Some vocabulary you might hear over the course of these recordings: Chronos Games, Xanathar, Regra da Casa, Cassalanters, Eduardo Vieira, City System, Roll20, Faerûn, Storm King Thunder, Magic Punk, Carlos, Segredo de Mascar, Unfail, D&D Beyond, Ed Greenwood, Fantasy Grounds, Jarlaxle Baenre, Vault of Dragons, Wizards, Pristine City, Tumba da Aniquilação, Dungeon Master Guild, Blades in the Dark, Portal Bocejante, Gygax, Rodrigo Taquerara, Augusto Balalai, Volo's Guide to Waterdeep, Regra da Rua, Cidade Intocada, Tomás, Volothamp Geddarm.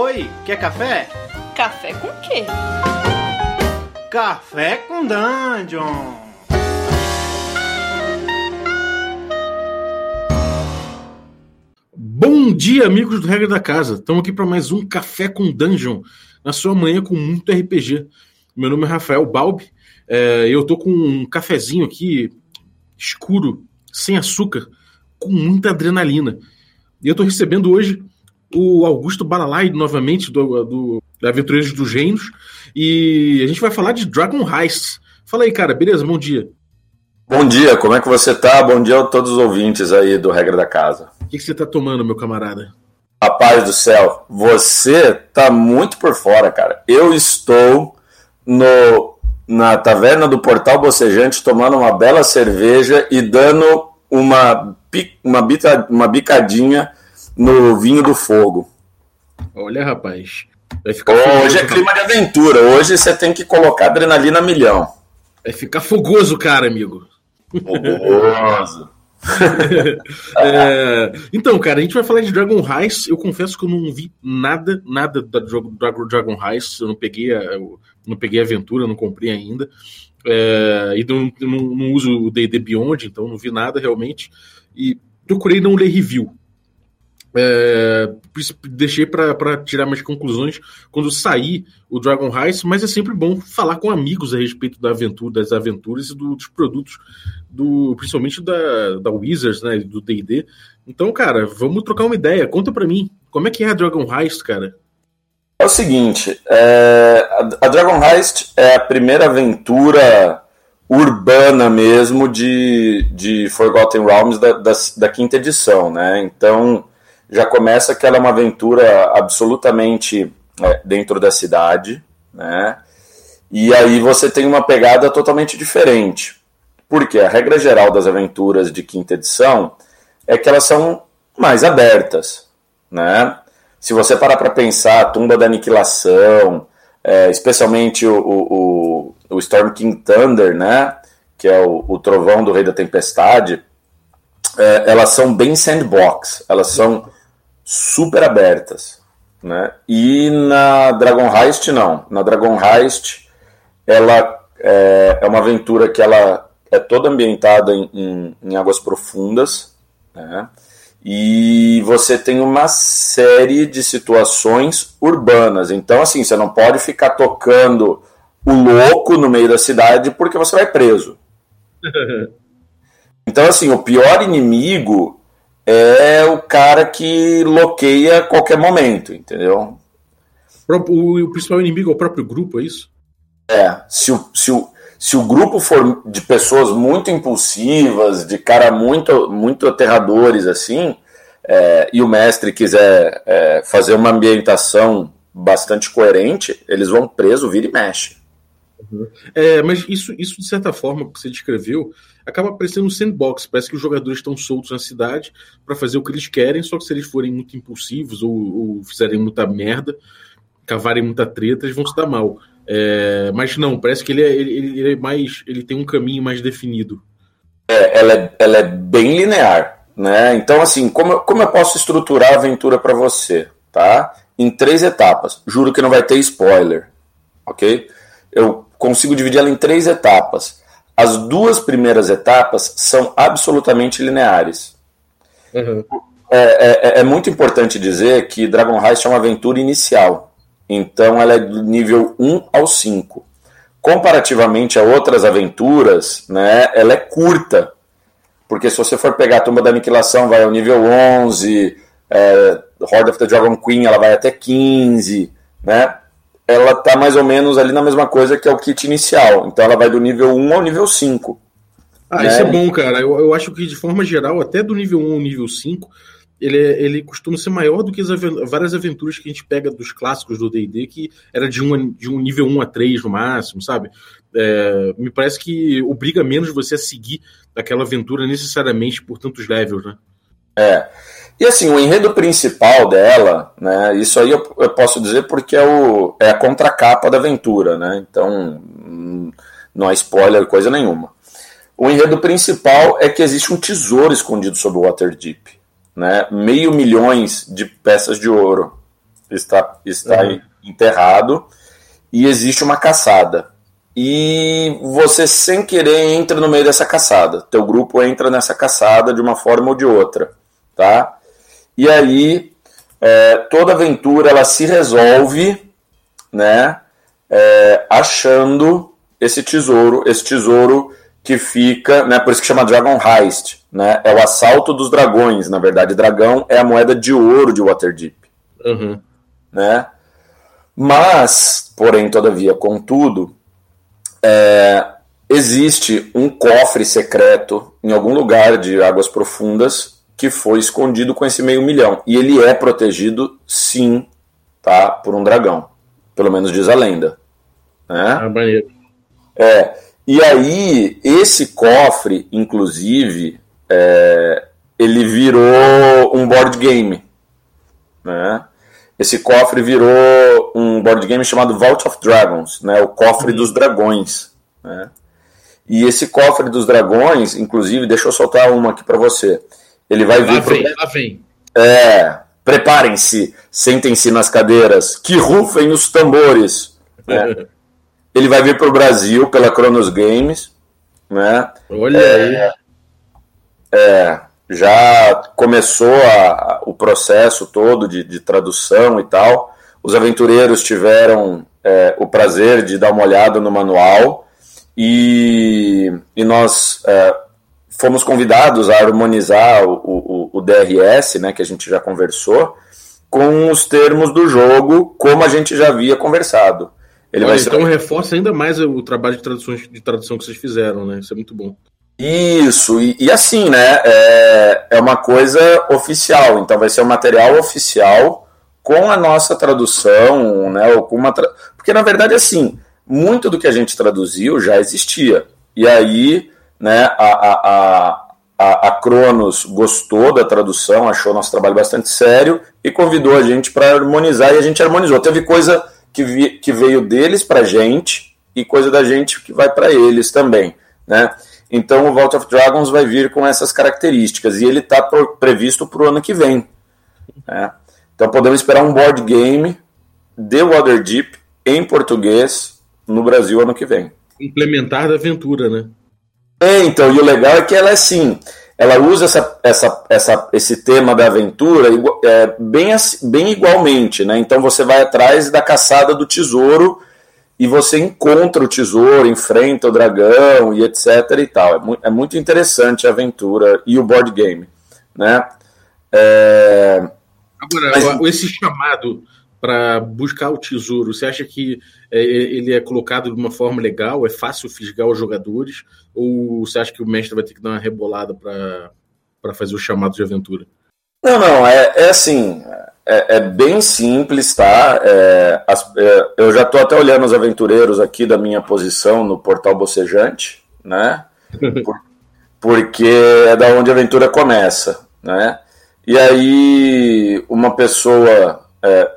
Oi, quer café? Café com quê? Café com Dungeon! Bom dia, amigos do Regra da Casa. Estamos aqui para mais um Café com Dungeon, na sua manhã com muito RPG. Meu nome é Rafael Balbi. Eu estou com um cafezinho aqui, escuro, sem açúcar, com muita adrenalina. E eu estou recebendo hoje o Augusto Balalai, novamente, da Aventureiros dos Genos. E a gente vai falar de Dragon Heist. Fala aí, cara. Beleza? Bom dia. Bom dia. Como é que você tá? Bom dia a todos os ouvintes aí do Regra da Casa. O que você tá tomando, meu camarada? Rapaz do céu, você tá muito por fora, cara. Eu estou na taverna do Portal Bocejante tomando uma bela cerveja e dando uma bicadinha no vinho do fogo. Olha, rapaz. Vai ficar hoje fogoso, é clima de aventura. Hoje você tem que colocar adrenalina a milhão. Vai ficar fogoso, cara, amigo. Fogoso. Então, cara, a gente vai falar de Dragon Heist. Eu confesso que eu não vi nada da Dragon Heist. Eu não peguei a aventura, não comprei ainda. E não uso o D&D Beyond, então não vi nada realmente. E procurei não ler review. Deixei para tirar minhas conclusões quando sair o Dragon Heist, mas é sempre bom falar com amigos a respeito da aventura, das aventuras e dos produtos, principalmente da Wizards, né, do D&D. Então, cara, vamos trocar uma ideia. Conta para mim, como é que é a Dragon Heist, cara? É o seguinte, a Dragon Heist é a primeira aventura urbana mesmo de Forgotten Realms da quinta edição, né? Então já começa que ela é uma aventura absolutamente dentro da cidade, né? E aí você tem uma pegada totalmente diferente. Porque a regra geral das aventuras de quinta edição é que elas são mais abertas, né? Se você parar para pensar, a Tumba da Aniquilação, especialmente o Storm King Thunder, né? Que é o trovão do Rei da Tempestade, elas são bem sandbox, elas são super abertas, né? E na Dragon Heist não. Na Dragon Heist ela é uma aventura que ela é toda ambientada em águas profundas, né? E você tem uma série de situações urbanas. Então, assim, você não pode ficar tocando o louco no meio da cidade porque você vai preso. Então, assim, o pior inimigo é o cara que bloqueia a qualquer momento, entendeu? O principal inimigo é o próprio grupo, é isso? Se o grupo for de pessoas muito impulsivas, de cara muito aterradores, assim, e o mestre quiser fazer uma ambientação bastante coerente, eles vão preso, vira e mexe. Uhum. Mas isso, de certa forma, que você descreveu, acaba parecendo um sandbox. Parece que os jogadores estão soltos na cidade para fazer o que eles querem, só que se eles forem muito impulsivos ou fizerem muita merda, cavarem muita treta, eles vão se dar mal. Mas não, parece que ele é mais, ele tem um caminho mais definido. Ela é bem linear, né? Então, assim, como eu posso estruturar a aventura para você, tá? Em 3 etapas. Juro que não vai ter spoiler, ok? Eu consigo dividir ela em 3 etapas. As 2 primeiras etapas são absolutamente lineares. Uhum. É muito importante dizer que Dragon Heist é uma aventura inicial. Então ela é do nível 1 ao 5. Comparativamente a outras aventuras, né, ela é curta. Porque se você for pegar a Tumba da Aniquilação, vai ao nível 11. Horde of the Dragon Queen, ela vai até 15, né? Ela está mais ou menos ali na mesma coisa que é o kit inicial. Então ela vai do nível 1 ao nível 5. Ah, né? Isso é bom, cara. Eu acho que, de forma geral, até do nível 1 ao nível 5, ele costuma ser maior do que várias aventuras que a gente pega dos clássicos do D&D, que era de um nível 1 a 3 no máximo, sabe? Me parece que obriga menos você a seguir aquela aventura necessariamente por tantos levels, né? E assim, o enredo principal dela, né, isso aí eu posso dizer porque é a contracapa da aventura, né, então não é spoiler coisa nenhuma. O enredo principal é que existe um tesouro escondido sob o Waterdeep, né, 500 mil de peças de ouro, está enterrado, e existe uma caçada. E você, sem querer, entra no meio dessa caçada. Teu grupo entra nessa caçada de uma forma ou de outra, tá? E aí, toda aventura ela se resolve, né, achando esse tesouro que fica, né, por isso que chama Dragon Heist, né? É o assalto dos dragões, na verdade. Dragão é a moeda de ouro de Waterdeep, né? Mas, porém, todavia, contudo, existe um cofre secreto em algum lugar de águas profundas que foi escondido com esse 500 mil, e ele é protegido, sim, tá, por um dragão, pelo menos diz a lenda, né? E aí esse cofre, inclusive, ele virou um board game, né? Esse cofre virou um board game chamado Vault of Dragons, né? O cofre dos dragões, né? E esse cofre dos dragões, inclusive, deixa eu soltar uma aqui para você. Ele vai vir... Lá vem. Preparem-se, sentem-se nas cadeiras, que rufem os tambores, né? Ele vai vir para o Brasil pela Chronos Games, né? Olha aí. Já começou o processo todo de tradução e tal. Os aventureiros tiveram o prazer de dar uma olhada no manual e nós fomos convidados a harmonizar o DRS, né, que a gente já conversou, com os termos do jogo, como a gente já havia conversado. Então reforça ainda mais o trabalho de tradução que vocês fizeram, né? Isso é muito bom. Isso, e assim, né? É uma coisa oficial, então vai ser um material oficial com a nossa tradução, né? Ou com uma porque, na verdade, assim, muito do que a gente traduziu já existia. E aí, né, a Chronos gostou da tradução, achou nosso trabalho bastante sério e convidou a gente para harmonizar, e a gente harmonizou. Teve coisa que veio deles pra gente e coisa da gente que vai pra eles também, né? Então o Vault of Dragons vai vir com essas características e ele tá previsto pro ano que vem, né? Então podemos esperar um board game de Waterdeep em português no Brasil ano que vem. Complementar da aventura, né? Então, e o legal é que ela é assim, ela usa esse tema da aventura bem igualmente, né? Então você vai atrás da caçada do tesouro e você encontra o tesouro, enfrenta o dragão e etc e tal. É muito interessante a aventura e o board game, né? Agora, esse chamado para buscar o tesouro, você acha que ele é colocado de uma forma legal? É fácil fisgar os jogadores? Ou você acha que o mestre vai ter que dar uma rebolada para fazer o chamado de aventura? Não, é assim, é bem simples, tá? Eu já tô até olhando os aventureiros aqui da minha posição no Portal Bocejante, né? Porque é da onde a aventura começa, né? E aí, uma pessoa...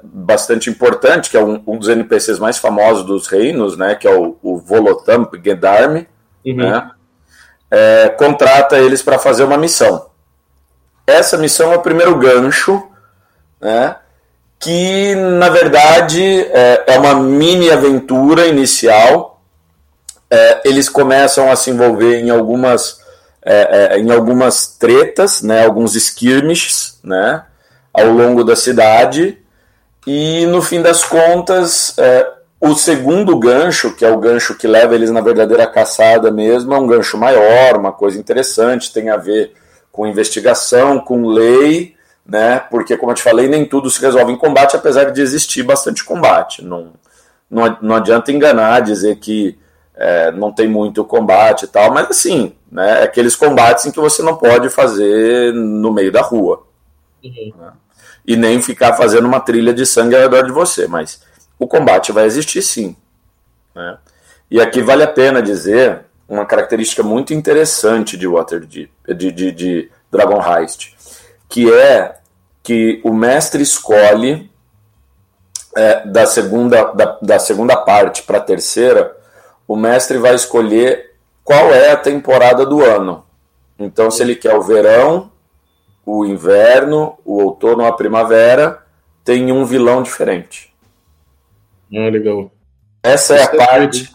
bastante importante, que é um dos NPCs mais famosos dos reinos, né, que é o Volothamp Geddarm, né, contrata eles para fazer uma missão. Essa missão é o primeiro gancho, né, que na verdade é uma mini aventura inicial. Eles começam a se envolver em algumas tretas, né, alguns skirmishes, né, ao longo da cidade. E, no fim das contas, o segundo gancho, que é o gancho que leva eles na verdadeira caçada mesmo, é um gancho maior, uma coisa interessante, tem a ver com investigação, com lei, né? Porque, como eu te falei, nem tudo se resolve em combate, apesar de existir bastante combate. Não adianta enganar, dizer que não tem muito combate e tal, mas, assim, né? Aqueles combates em que você não pode fazer no meio da rua. Né? E nem ficar fazendo uma trilha de sangue ao redor de você, mas o combate vai existir, sim, né? E aqui vale a pena dizer uma característica muito interessante de Waterdeep, de Dragon Heist, que é que o mestre escolhe da segunda parte para a terceira, o mestre vai escolher qual é a temporada do ano. Então, se ele quer o verão, o inverno, o outono, a primavera, tem um vilão diferente. Ah, legal. Essa é a parte...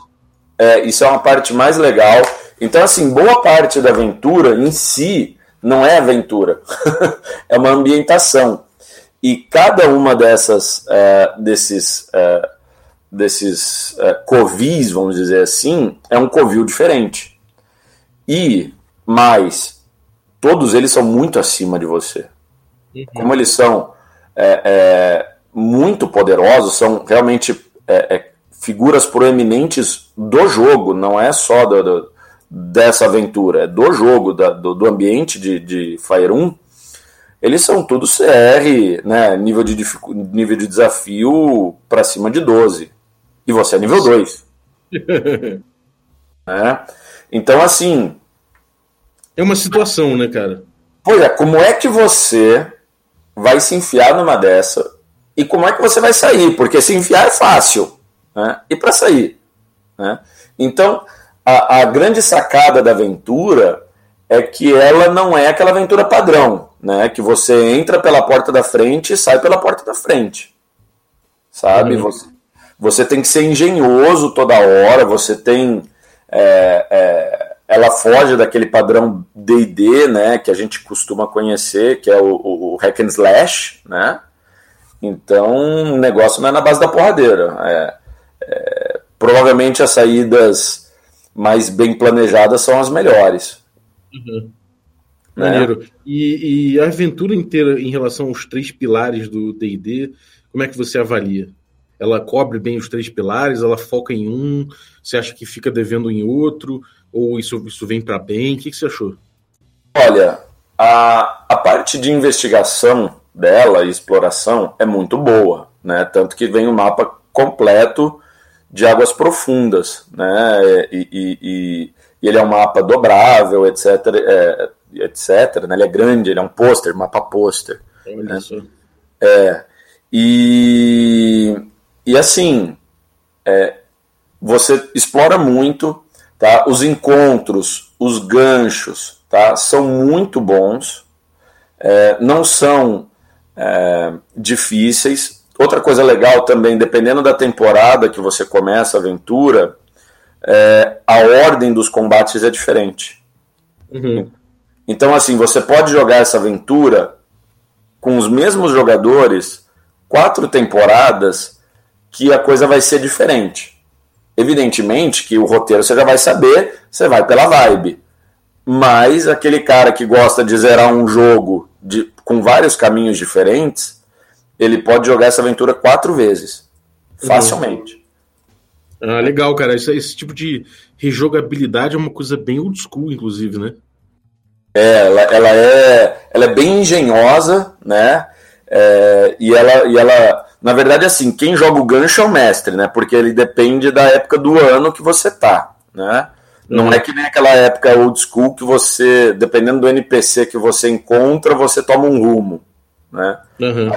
isso é uma parte mais legal. Então, assim, boa parte da aventura em si não é aventura. É uma ambientação. E cada uma dessas... desses covis, vamos dizer assim, é um covil diferente. E, mais, todos eles são muito acima de você. Uhum. Como eles são muito poderosos, são realmente figuras proeminentes do jogo, não é só dessa aventura, é do jogo, do ambiente de Faerûn. Eles são tudo CR, né, nível de desafio para cima de 12. E você é nível 2. É. Então, assim... é uma situação, né, cara? Pois é, como é que você vai se enfiar numa dessa? E como é que você vai sair? Porque se enfiar é fácil. Né? E para sair? Né? Então, a grande sacada da aventura é que ela não é aquela aventura padrão, né? Que você entra pela porta da frente e sai pela porta da frente. Sabe? Uhum. Você tem que ser engenhoso toda hora, você tem... ela foge daquele padrão D&D, né? Que a gente costuma conhecer, que é o hack and slash, né? Então, o negócio não é na base da porradeira. Provavelmente as saídas mais bem planejadas são as melhores. Uhum. Maneiro. E a aventura inteira em relação aos três pilares do D&D, como é que você avalia? Ela cobre bem os três pilares? Ela foca em um? Você acha que fica devendo em outro? Ou isso vem para bem? O que você achou? Olha, a parte de investigação dela e exploração é muito boa, né? Tanto que vem um mapa completo de águas profundas, né? E ele é um mapa dobrável, etc. Etc, né? Ele é grande, ele é um pôster, mapa pôster. Né? E assim, você explora muito, tá? Os encontros, os ganchos, tá? São muito bons, não são difíceis. Outra coisa legal também, dependendo da temporada que você começa a aventura, a ordem dos combates é diferente. Uhum. Então, assim, você pode jogar essa aventura com os mesmos jogadores 4 temporadas que a coisa vai ser diferente. Evidentemente que o roteiro você já vai saber, você vai pela vibe. Mas aquele cara que gosta de zerar um jogo com vários caminhos diferentes, ele pode jogar essa aventura 4 vezes, facilmente. Ah, legal, cara. Esse tipo de rejogabilidade é uma coisa bem old school, inclusive, né? Ela é bem engenhosa, né? E ela, na verdade, assim, quem joga o gancho é o mestre, né? Porque ele depende da época do ano que você tá, né? Não é que nem aquela época old school que você, dependendo do NPC que você encontra, você toma um rumo, né? Uhum.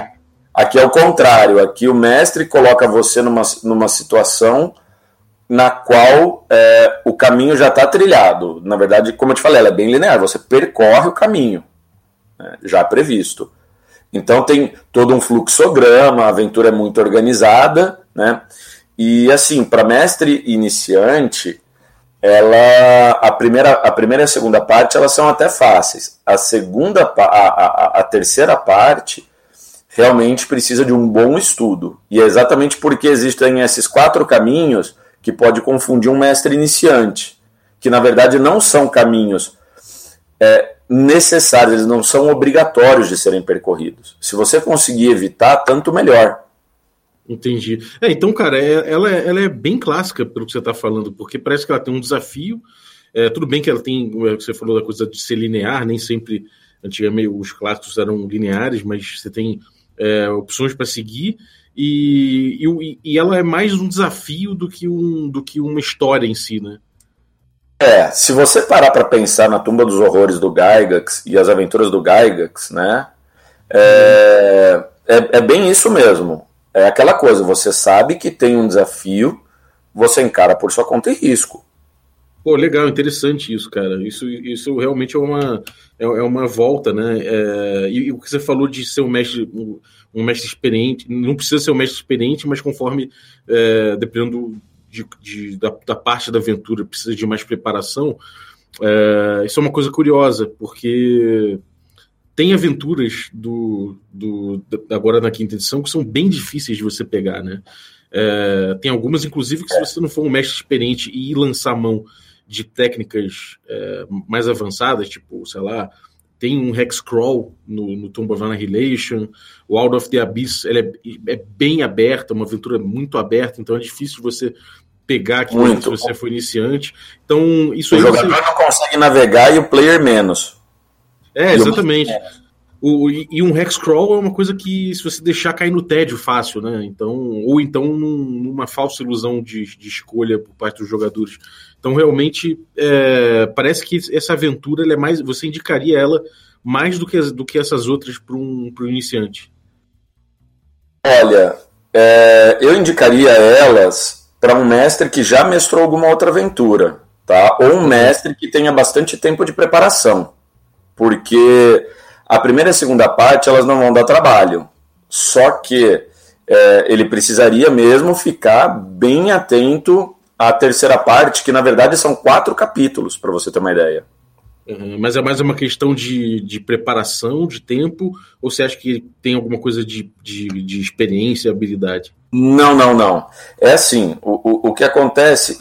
Aqui é o contrário, aqui o mestre coloca você numa situação na qual o caminho já está trilhado. Na verdade, como eu te falei, ela é bem linear. Você percorre o caminho, né, já previsto. Então tem todo um fluxograma, a aventura é muito organizada, né? E assim, para mestre iniciante, a primeira e a segunda parte elas são até fáceis. A terceira parte realmente precisa de um bom estudo. E é exatamente porque existem esses 4 caminhos que pode confundir um mestre iniciante, que na verdade não são caminhos necessários, eles não são obrigatórios de serem percorridos. Se você conseguir evitar, tanto melhor. Entendi. Então, cara, ela é bem clássica pelo que você está falando, porque parece que ela tem um desafio, tudo bem que ela tem, você falou da coisa de ser linear, nem sempre, antigamente os clássicos eram lineares, mas você tem opções para seguir, e ela é mais um desafio do que uma história em si, né? Se você parar para pensar na Tumba dos Horrores do Gygax e as aventuras do Gygax, né? É bem isso mesmo. É aquela coisa, você sabe que tem um desafio, você encara por sua conta e risco. Pô, legal, interessante isso, cara. Isso realmente é uma volta, né? E o que você falou de ser um mestre experiente, não precisa ser um mestre experiente, mas conforme, dependendo da parte da aventura, precisa de mais preparação. Isso é uma coisa curiosa, porque tem aventuras agora na quinta edição que são bem difíceis de você pegar, né? Tem algumas, inclusive, que se você não for um mestre experiente e lançar mão de técnicas mais avançadas, tipo, sei lá, tem um Hexcrawl no Tumba da Aniquilação, o Out of the Abyss, ele é bem aberta, uma aventura muito aberta, então é difícil você pegar aquilo se você for iniciante. Então, isso aí o jogador não consegue navegar e o player menos. Exatamente. E um Hexcrawl é uma coisa que, se você deixar, cair no tédio fácil, né? Então, ou então numa falsa ilusão de escolha por parte dos jogadores. Então, realmente, parece que essa aventura, ela é mais, você indicaria ela mais do que essas outras para um iniciante? Olha, eu indicaria elas para um mestre que já mestrou alguma outra aventura, tá? Ou um mestre que tenha bastante tempo de preparação, porque a primeira e a segunda parte, elas não vão dar trabalho. Só que ele precisaria mesmo ficar bem atento à terceira parte, que na verdade são 4 capítulos, para você ter uma ideia. Uhum, mas é mais uma questão de preparação, de tempo, ou você acha que tem alguma coisa de experiência, habilidade? Não. É assim, o que acontece,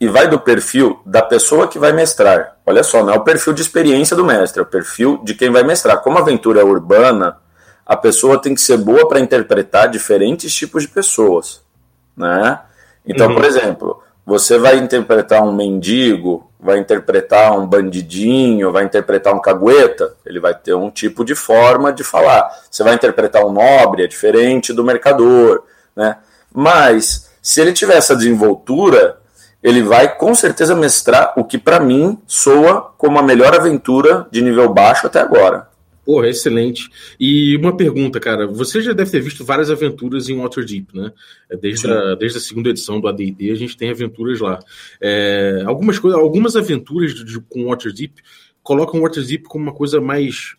e vai do perfil da pessoa que vai mestrar. Olha só, não é o perfil de experiência do mestre, é o perfil de quem vai mestrar. Como a aventura é urbana, a pessoa tem que ser boa para interpretar diferentes tipos de pessoas, né? Então, Por exemplo, você vai interpretar um mendigo, vai interpretar um bandidinho, vai interpretar um cagueta, ele vai ter um tipo de forma de falar. Você vai interpretar um nobre, é diferente do mercador, né? Mas, se ele tiver essa desenvoltura, ele vai com certeza mestrar o que para mim soa como a melhor aventura de nível baixo até agora. Porra, excelente. E uma pergunta, cara, você já deve ter visto várias aventuras em Waterdeep, né? Desde a segunda edição do AD&D a gente tem aventuras lá. Algumas aventuras com Waterdeep colocam o Waterdeep como uma coisa mais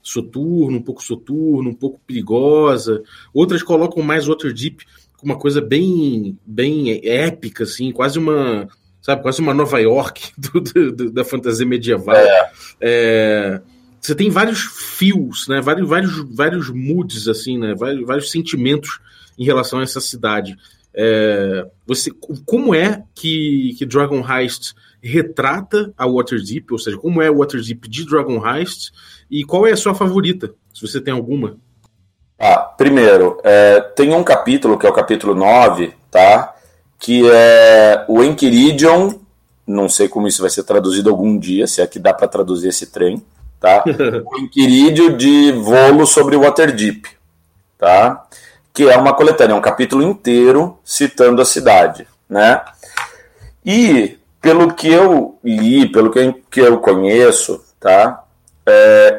soturno, um pouco perigosa. Outras colocam mais Waterdeep com uma coisa bem épica, assim, quase uma Nova York da fantasia medieval. Você tem vários fios, né? vários moods, assim, né? vários sentimentos em relação a essa cidade. Como é que Dragon Heist retrata a Waterdeep, ou seja, como é a Waterdeep de Dragon Heist, e qual é a sua favorita, se você tem alguma? Primeiro, tem um capítulo, que é o capítulo 9, tá? Que é o Enchiridion, não sei como isso vai ser traduzido algum dia, se é que dá para traduzir esse trem, tá? O Enchiridion de Volo sobre Waterdeep, tá? Que é uma coletânea, um capítulo inteiro citando a cidade, né? E pelo que eu li, pelo que eu conheço, tá?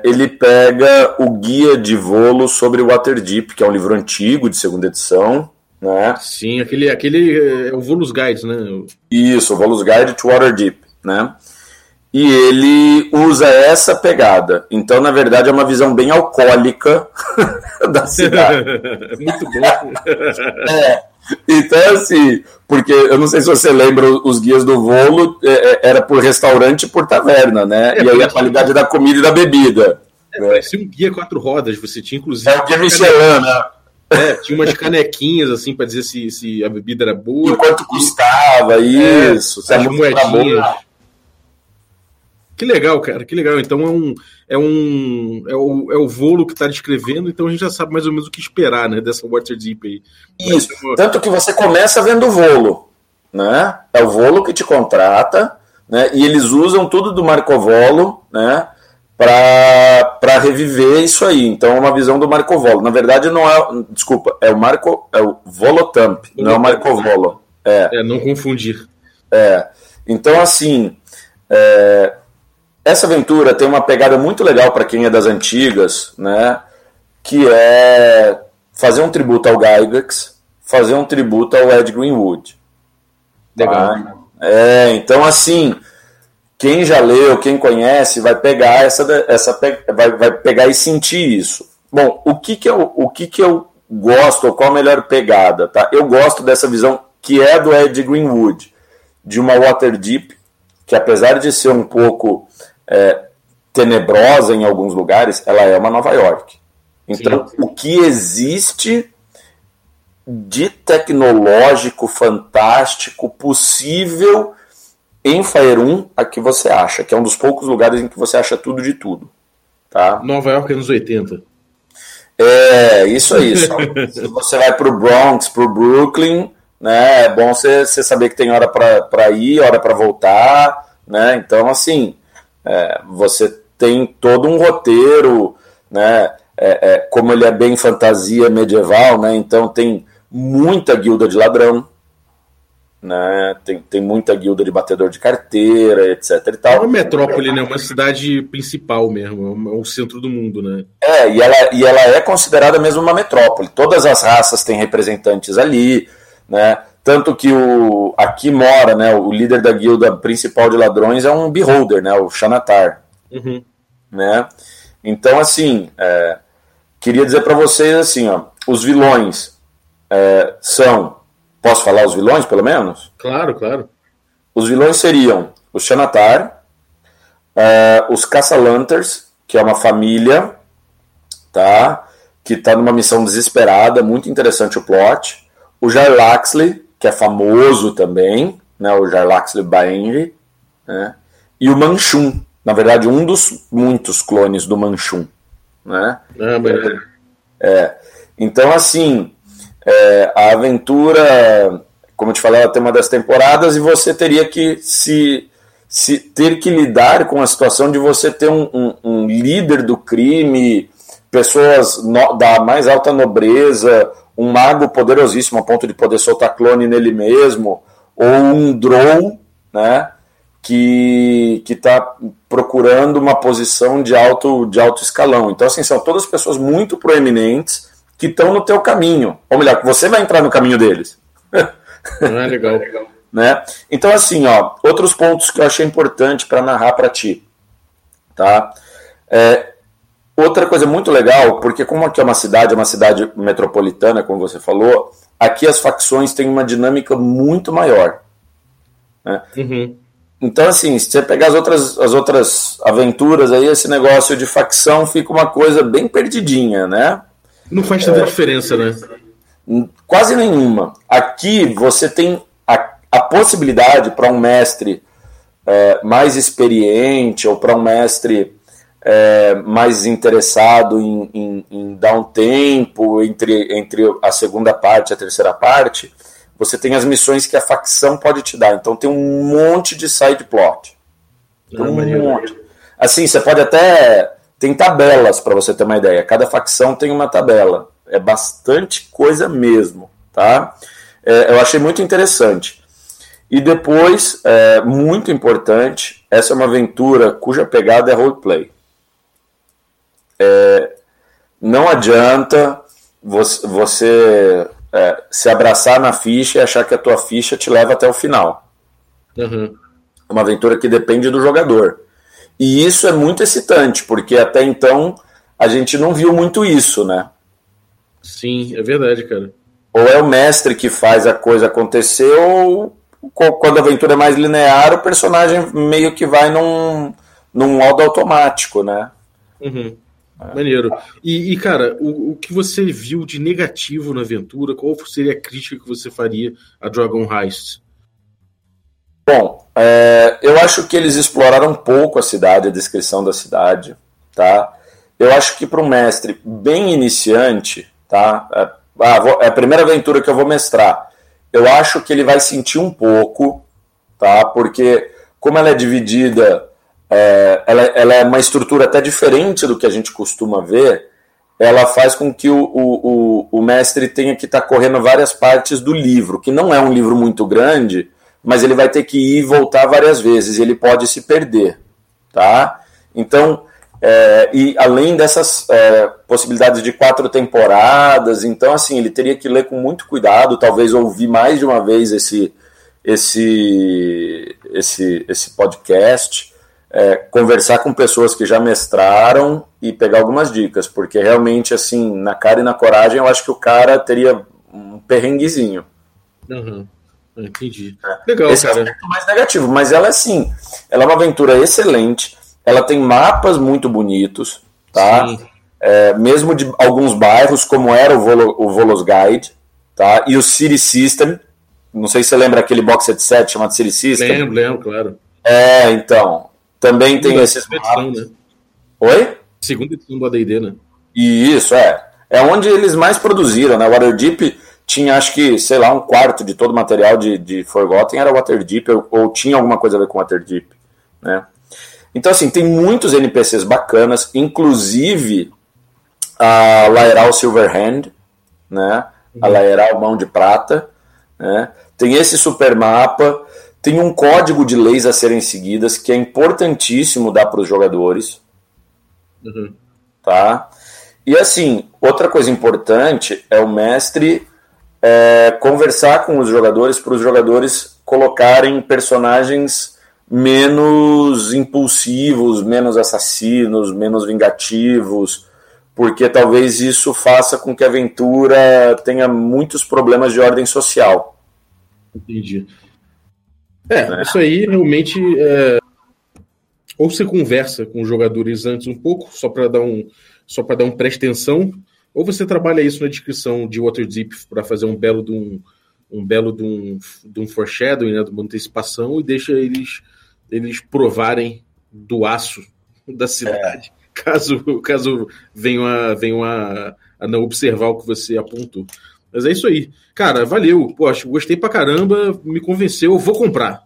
Ele pega o Guia de Volo sobre Waterdeep, que é um livro antigo de segunda edição, né? Sim, aquele é o Volo's Guide, né? Isso, o Volo's Guide to Waterdeep, né? E ele usa essa pegada. Então, na verdade, é uma visão bem alcoólica da cidade. Muito bom. Então, assim, porque eu não sei se você lembra, os guias do Volo era por restaurante e por taverna, né? E aí a qualidade da comida e da bebida. Parecia um guia 4 rodas, você tinha inclusive... o guia Michelin, né? Tinha umas canequinhas, assim, pra dizer se a bebida era boa. E quanto custava, isso. Se as moedinhas. Que legal, cara, que legal. Então é o Volo que tá descrevendo, então a gente já sabe mais ou menos o que esperar, né, dessa Waterdeep aí. Isso, tanto que você começa vendo o Volo, né, é o Volo que te contrata, né, e eles usam tudo do Marcovolo, né, pra reviver isso aí. Então é uma visão do Marcovolo. Na verdade não é, desculpa, é o Volothamp, não é o Marcovolo. Não confundir. Então assim, essa aventura tem uma pegada muito legal para quem é das antigas, né? Que é fazer um tributo ao Gygax, fazer um tributo ao Ed Greenwood. Legal. É, então assim, quem já leu, quem conhece, vai pegar vai pegar e sentir isso. Bom, o que eu gosto, ou qual a melhor pegada, tá? Eu gosto dessa visão que é do Ed Greenwood, de uma Waterdeep, que apesar de ser um pouco tenebrosa em alguns lugares, ela é uma Nova York. Então, sim, o que existe de tecnológico, fantástico, possível em Faerûn, aqui você acha, que é um dos poucos lugares em que você acha tudo de tudo. Tá? Nova York anos 80. É, isso aí. Se você vai pro Bronx, pro Brooklyn, né, é bom você saber que tem hora para ir, hora para voltar, né? Então, assim, você tem todo um roteiro, né? Como ele é bem fantasia medieval, né? Então tem muita guilda de ladrão, né? Tem muita guilda de batedor de carteira, etc. E tal. É uma metrópole, né? Uma cidade principal mesmo, é o centro do mundo, né? É, e ela é considerada mesmo uma metrópole. Todas as raças têm representantes ali, né? Tanto que aqui mora, né, o líder da guilda principal de ladrões é um beholder, né? O Xanathar. Uhum. Né? Então, assim, queria dizer para vocês assim, ó, os vilões são... Posso falar os vilões, pelo menos? Claro, claro. Os vilões seriam os Xanathar, os Cassalanters, que é uma família, tá, que está numa missão desesperada, muito interessante o plot. O Jarlaxle, que é famoso também, né, o Jarlaxle Baenre, né, e o Manshoon. Na verdade, um dos muitos clones do Manshoon, né? Então, assim, a aventura, como eu te falei, ela tem uma das temporadas e você teria que ter que lidar com a situação de você ter um líder do crime, pessoas da mais alta nobreza, um mago poderosíssimo a ponto de poder soltar clone nele mesmo, ou um drow, né? Que está procurando uma posição de alto escalão. Então, assim, são todas pessoas muito proeminentes que estão no teu caminho. Ou melhor, que você vai entrar no caminho deles. Não é legal. Né? Então, assim, ó, outros pontos que eu achei importante para narrar para ti. Tá? Outra coisa muito legal, porque como aqui é uma cidade metropolitana, como você falou, aqui as facções têm uma dinâmica muito maior. Né? Uhum. Então, assim, se você pegar as outras aventuras aí, esse negócio de facção fica uma coisa bem perdidinha, né? Não faz tanta diferença, né? Quase nenhuma. Aqui você tem a possibilidade para um mestre mais experiente ou para um mestre mais interessado em dar um tempo entre a segunda parte e a terceira parte... Você tem as missões que a facção pode te dar. Então tem um monte de side plot. Monte. Assim, você pode até... Tem tabelas, para você ter uma ideia. Cada facção tem uma tabela. É bastante coisa mesmo. Tá? Eu achei muito interessante. E depois, muito importante, essa é uma aventura cuja pegada é roleplay. Não adianta você se abraçar na ficha e achar que a tua ficha te leva até o final. Uhum. É uma aventura que depende do jogador. E isso é muito excitante, porque até então a gente não viu muito isso, né? Sim, é verdade, cara. Ou é o mestre que faz a coisa acontecer, ou quando a aventura é mais linear, o personagem meio que vai num modo automático, né? Uhum. Maneiro. E cara, o que você viu de negativo na aventura, qual seria a crítica que você faria a Dragon Heist? Bom, eu acho que eles exploraram um pouco a cidade, a descrição da cidade, tá? Eu acho que para um mestre bem iniciante, tá? É a primeira aventura que eu vou mestrar. Eu acho que ele vai sentir um pouco, tá? Porque como ela é dividida... Ela é uma estrutura até diferente do que a gente costuma ver. Ela faz com que o mestre tenha que estar correndo várias partes do livro, que não é um livro muito grande, mas ele vai ter que ir e voltar várias vezes, ele pode se perder, tá? Então, e além dessas possibilidades de 4 temporadas, então assim, ele teria que ler com muito cuidado, talvez ouvir mais de uma vez esse esse podcast, conversar com pessoas que já mestraram e pegar algumas dicas, porque realmente, assim, na cara e na coragem, eu acho que o cara teria um perrenguezinho. Uhum. Entendi. Legal, esse cara. Aspecto mais negativo, mas ela é assim, ela é uma aventura excelente, ela tem mapas muito bonitos, tá? Mesmo de alguns bairros, como era o Volo's Guide, tá? E o City System, não sei se você lembra aquele box set chamado City System. Lembro, claro. Então, também tem esses mapas. Né? Oi? Segunda edição do AD&D, né? Isso, é onde eles mais produziram, né? O Waterdeep tinha, acho que, sei lá, um quarto de todo o material de Forgotten era Waterdeep, ou tinha alguma coisa a ver com Waterdeep, né? Então, assim, tem muitos NPCs bacanas, inclusive a Laeral Silverhand, né? A Laeral Mão de Prata, né? Tem esse super mapa, tem um código de leis a serem seguidas, que é importantíssimo dar para os jogadores, tá? E, assim, outra coisa importante é o mestre... conversar com os jogadores para os jogadores colocarem personagens menos impulsivos, menos assassinos, menos vingativos, porque talvez isso faça com que a aventura tenha muitos problemas de ordem social. Entendi. Isso aí realmente... Ou você conversa com os jogadores antes um pouco, só para dar um presta-atenção, ou você trabalha isso na descrição de Waterdeep para fazer um belo de um foreshadowing, né, de uma antecipação, e deixa eles provarem do aço da cidade, caso venham a não observar o que você apontou. Mas é isso aí. Cara, valeu. Poxa, gostei pra caramba, me convenceu. Vou comprar,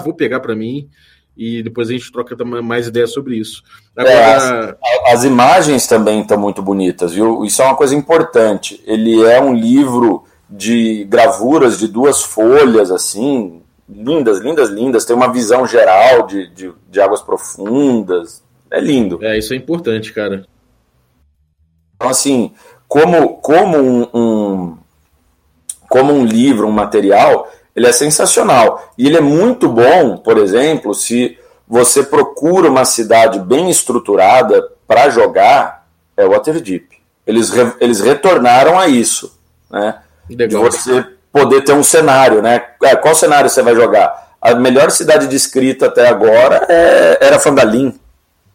vou pegar pra mim. E depois a gente troca mais ideias sobre isso. Agora... as imagens também estão muito bonitas, viu? Isso é uma coisa importante. Ele é um livro de gravuras de 2 folhas, assim, lindas, lindas, lindas. Tem uma visão geral de águas profundas. É lindo. Isso é importante, cara. Então, assim, como um livro, um material... Ele é sensacional. E ele é muito bom, por exemplo, se você procura uma cidade bem estruturada para jogar, é o Waterdeep. Eles retornaram a isso, né? De você poder ter um cenário, né? Qual cenário você vai jogar? A melhor cidade descrita até agora era Phandalim.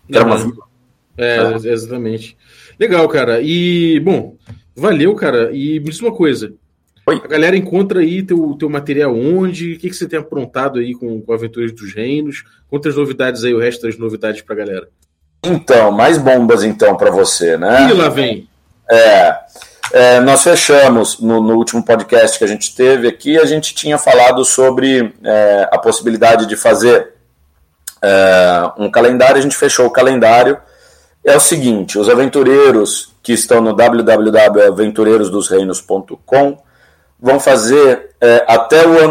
Era uma vila. Exatamente. Legal, cara. E, bom, valeu, cara. E me diz uma coisa. A galera encontra aí teu material onde? O que você tem aprontado aí com Aventureiros dos Genos? Quantas novidades aí, o resto das novidades pra galera? Então, mais bombas então pra você, né? E lá vem. Nós fechamos no último podcast que a gente teve aqui, a gente tinha falado sobre a possibilidade de fazer um calendário, a gente fechou o calendário. É o seguinte, os aventureiros que estão no www.aventureirosdosreinos.com vão fazer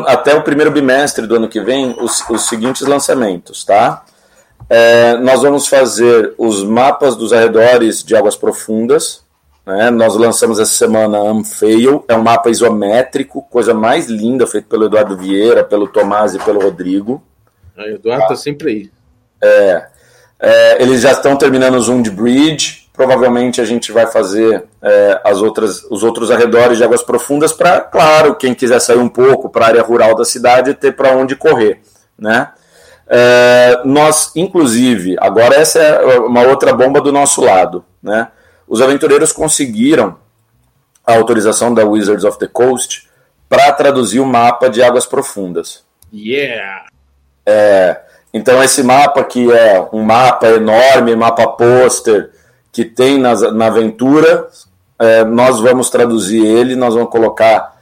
até o primeiro bimestre do ano que vem os seguintes lançamentos, tá? Nós vamos fazer os mapas dos arredores de águas profundas, né? Nós lançamos essa semana Unfail, é um mapa isométrico, coisa mais linda, feito pelo Eduardo Vieira, pelo Tomás e pelo Rodrigo. O Eduardo tá sempre aí. Eles já estão terminando o Zoom de Bridge. Provavelmente a gente vai fazer os outros arredores de águas profundas para, claro, quem quiser sair um pouco para a área rural da cidade ter para onde correr, né? Nós, inclusive, agora essa é uma outra bomba do nosso lado, né? Os aventureiros conseguiram a autorização da Wizards of the Coast para traduzir o mapa de águas profundas. Então esse mapa, que é um mapa enorme, mapa pôster, que tem na aventura, nós vamos traduzir ele, nós vamos colocar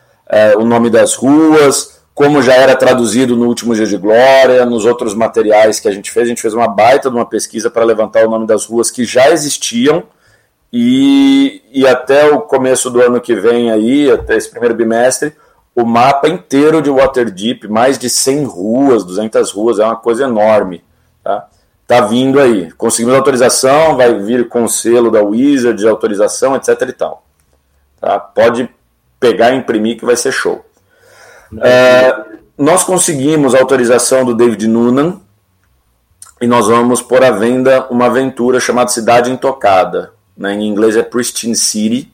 o nome das ruas, como já era traduzido no último Dia de Glória, nos outros materiais que a gente fez uma baita de uma pesquisa para levantar o nome das ruas que já existiam, e até o começo do ano que vem, aí, até esse primeiro bimestre, o mapa inteiro de Waterdeep, mais de 100 ruas, 200 ruas, é uma coisa enorme, tá? Tá vindo aí. Conseguimos autorização, vai vir com o selo da Wizards, autorização, etc e tal. Tá? Pode pegar e imprimir que vai ser show. nós conseguimos a autorização do David Noonan e nós vamos pôr à venda uma aventura chamada Cidade Intocada, né? Em inglês é Pristine City.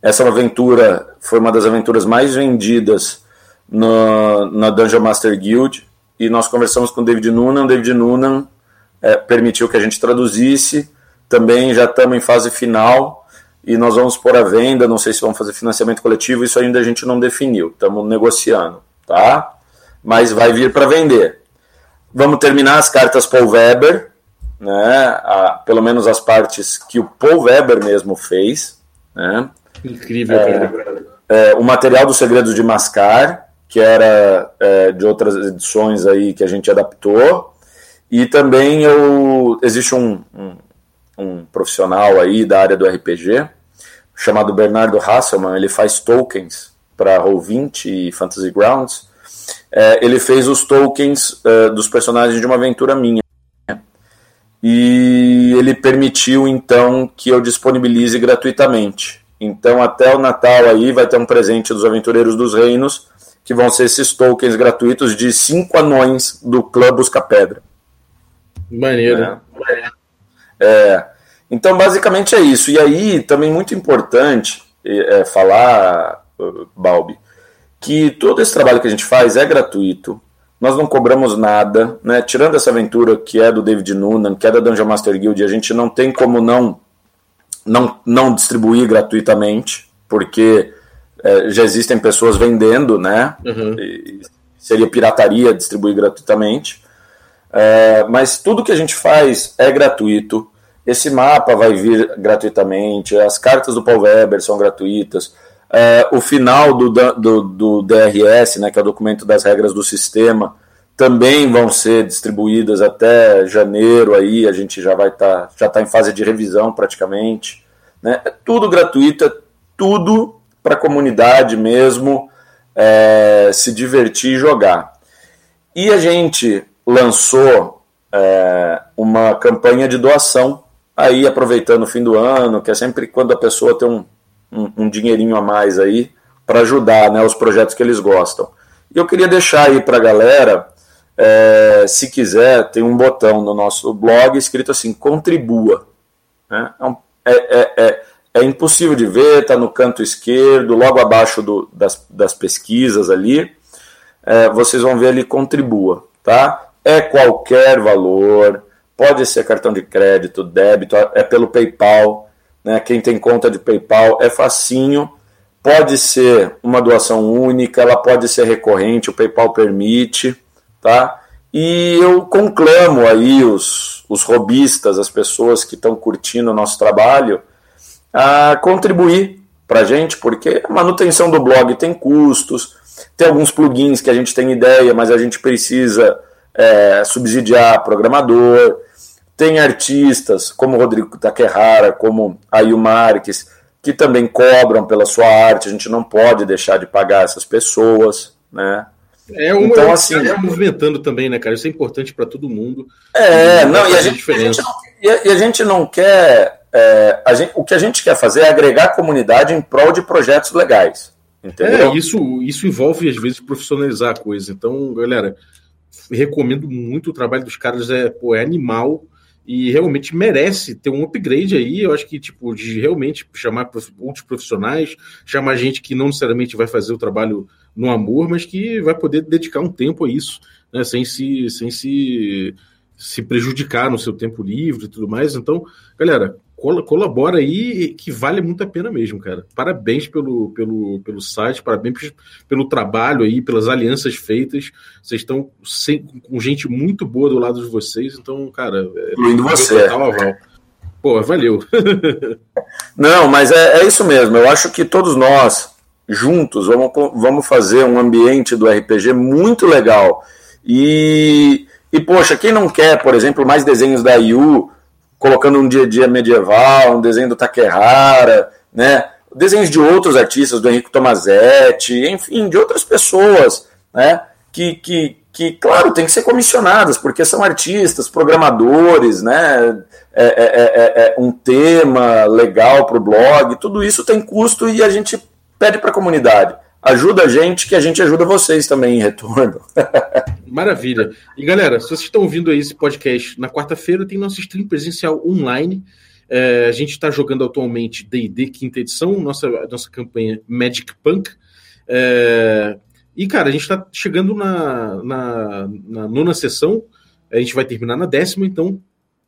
Essa aventura foi uma das aventuras mais vendidas na Dungeon Master Guild e nós conversamos com o David Noonan. O David Noonan permitiu que a gente traduzisse, também já estamos em fase final e nós vamos pôr à venda, não sei se vamos fazer financiamento coletivo, isso ainda a gente não definiu, estamos negociando, tá? Mas vai vir para vender. Vamos terminar as cartas Paul Weber, né? Pelo menos as partes que o Paul Weber mesmo fez, né? Incrível, cara. O material do Segredo de Mascar, que era de outras edições aí que a gente adaptou, e também existe um profissional aí da área do RPG, chamado Bernardo Hasselmann, ele faz tokens para Roll20 e Fantasy Grounds. Ele fez os tokens dos personagens de uma aventura minha. E ele permitiu, então, que eu disponibilize gratuitamente. Então, até o Natal aí vai ter um presente dos Aventureiros dos Reinos, que vão ser esses tokens gratuitos de 5 anões do clã Busca Pedra. Maneiro. Né? Então, basicamente é isso. E aí, também muito importante falar, Balbi, que todo esse trabalho que a gente faz é gratuito, nós não cobramos nada, né? Tirando essa aventura que é do David Noonan, que é da Dungeon Master Guild, a gente não tem como não distribuir gratuitamente, porque já existem pessoas vendendo, né? Uhum. E seria pirataria distribuir gratuitamente. Mas tudo que a gente faz é gratuito. Esse mapa vai vir gratuitamente, as cartas do Paul Weber são gratuitas, o final do DRS, né, que é o documento das regras do sistema, também vão ser distribuídas até janeiro, aí a gente já tá em fase de revisão praticamente, né? É tudo gratuito, é tudo para a comunidade mesmo se divertir e jogar. E a gente lançou uma campanha de doação, aí aproveitando o fim do ano, que é sempre quando a pessoa tem um dinheirinho a mais aí para ajudar, né, os projetos que eles gostam. E eu queria deixar aí para a galera, se quiser, tem um botão no nosso blog escrito assim, contribua. Né? É impossível de ver, está no canto esquerdo, logo abaixo das pesquisas ali, vocês vão ver ali, contribua. Tá? É qualquer valor, pode ser cartão de crédito, débito, é pelo PayPal, né? Quem tem conta de PayPal é facinho, pode ser uma doação única, ela pode ser recorrente, o PayPal permite, tá? E eu conclamo aí os robistas, as pessoas que estão curtindo o nosso trabalho, a contribuir para a gente, porque a manutenção do blog tem custos. Tem alguns plugins que a gente tem ideia, mas a gente precisa subsidiar programador. Tem artistas, como o Rodrigo Taquerara, como a Ayu Marques, que também cobram pela sua arte. A gente não pode deixar de pagar essas pessoas, né? Então, assim, movimentando também, né, cara? Isso é importante para todo mundo. E a gente não quer... o que a gente quer fazer é agregar a comunidade em prol de projetos legais. Entendeu? Isso envolve, às vezes, profissionalizar a coisa. Então, galera, recomendo muito o trabalho dos caras, é animal e realmente merece ter um upgrade aí. Eu acho que, tipo, de realmente chamar outros profissionais, chamar gente que não necessariamente vai fazer o trabalho no amor, mas que vai poder dedicar um tempo a isso, né? Sem se prejudicar no seu tempo livre e tudo mais. Então, galera, colabora aí, que vale muito a pena mesmo, cara. Parabéns pelo site, parabéns pelo trabalho aí, pelas alianças feitas. Vocês estão com gente muito boa do lado de vocês, então, cara, incluindo você. Pô, valeu. Não, mas é isso mesmo. Eu acho que todos nós, juntos, vamos fazer um ambiente do RPG muito legal. E poxa, quem não quer, por exemplo, mais desenhos da IU, colocando um dia a dia medieval, um desenho do Taquerara, né? Desenhos de outros artistas, do Henrico Tomazetti, enfim, de outras pessoas, né? Que claro, tem que ser comissionadas, porque são artistas, programadores, né? Um tema legal para o blog, tudo isso tem custo e a gente pede para a comunidade. ajuda a gente, que a gente ajuda vocês também em retorno. Maravilha. E galera, se vocês estão ouvindo aí esse podcast na quarta-feira, tem nosso stream presencial online. A gente está jogando atualmente D&D, quinta edição, nossa campanha Magic Punk. E, cara, a gente está chegando na nona sessão, a gente vai terminar na décima, então,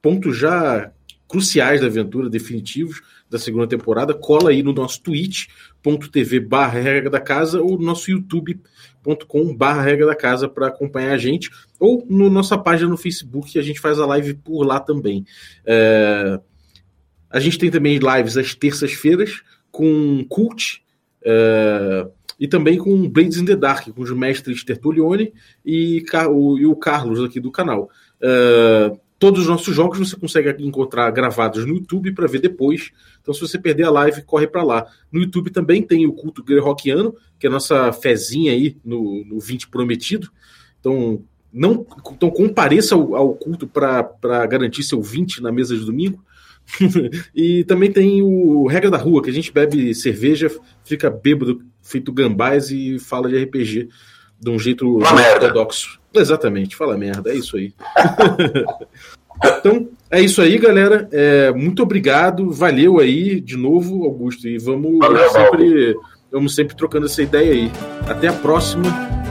pontos já cruciais da aventura, definitivos, da segunda temporada. Cola aí no nosso twitch.tv/regra da casa ou no nosso youtube.com/regra da casa para acompanhar a gente, ou na nossa página no Facebook, a gente faz a live por lá também. A gente tem também lives às terças-feiras com Cult, e também com Blades in the Dark, com os mestres Tertulione e o Carlos aqui do canal. Todos os nossos jogos você consegue encontrar gravados no YouTube para ver depois. Então, se você perder a live, corre para lá. No YouTube também tem o Culto Greyhawkiano, que é a nossa fezinha aí no 20 Prometido. Então compareça ao culto para garantir seu 20 na mesa de domingo. E também tem o Regra da Rua, que a gente bebe cerveja, fica bêbado, feito gambás e fala de RPG de um jeito ortodoxo. Exatamente, fala merda, é isso aí. Então, é isso aí, galera. Muito obrigado, valeu aí de novo, Augusto, e vamos sempre trocando essa ideia aí. Até a próxima.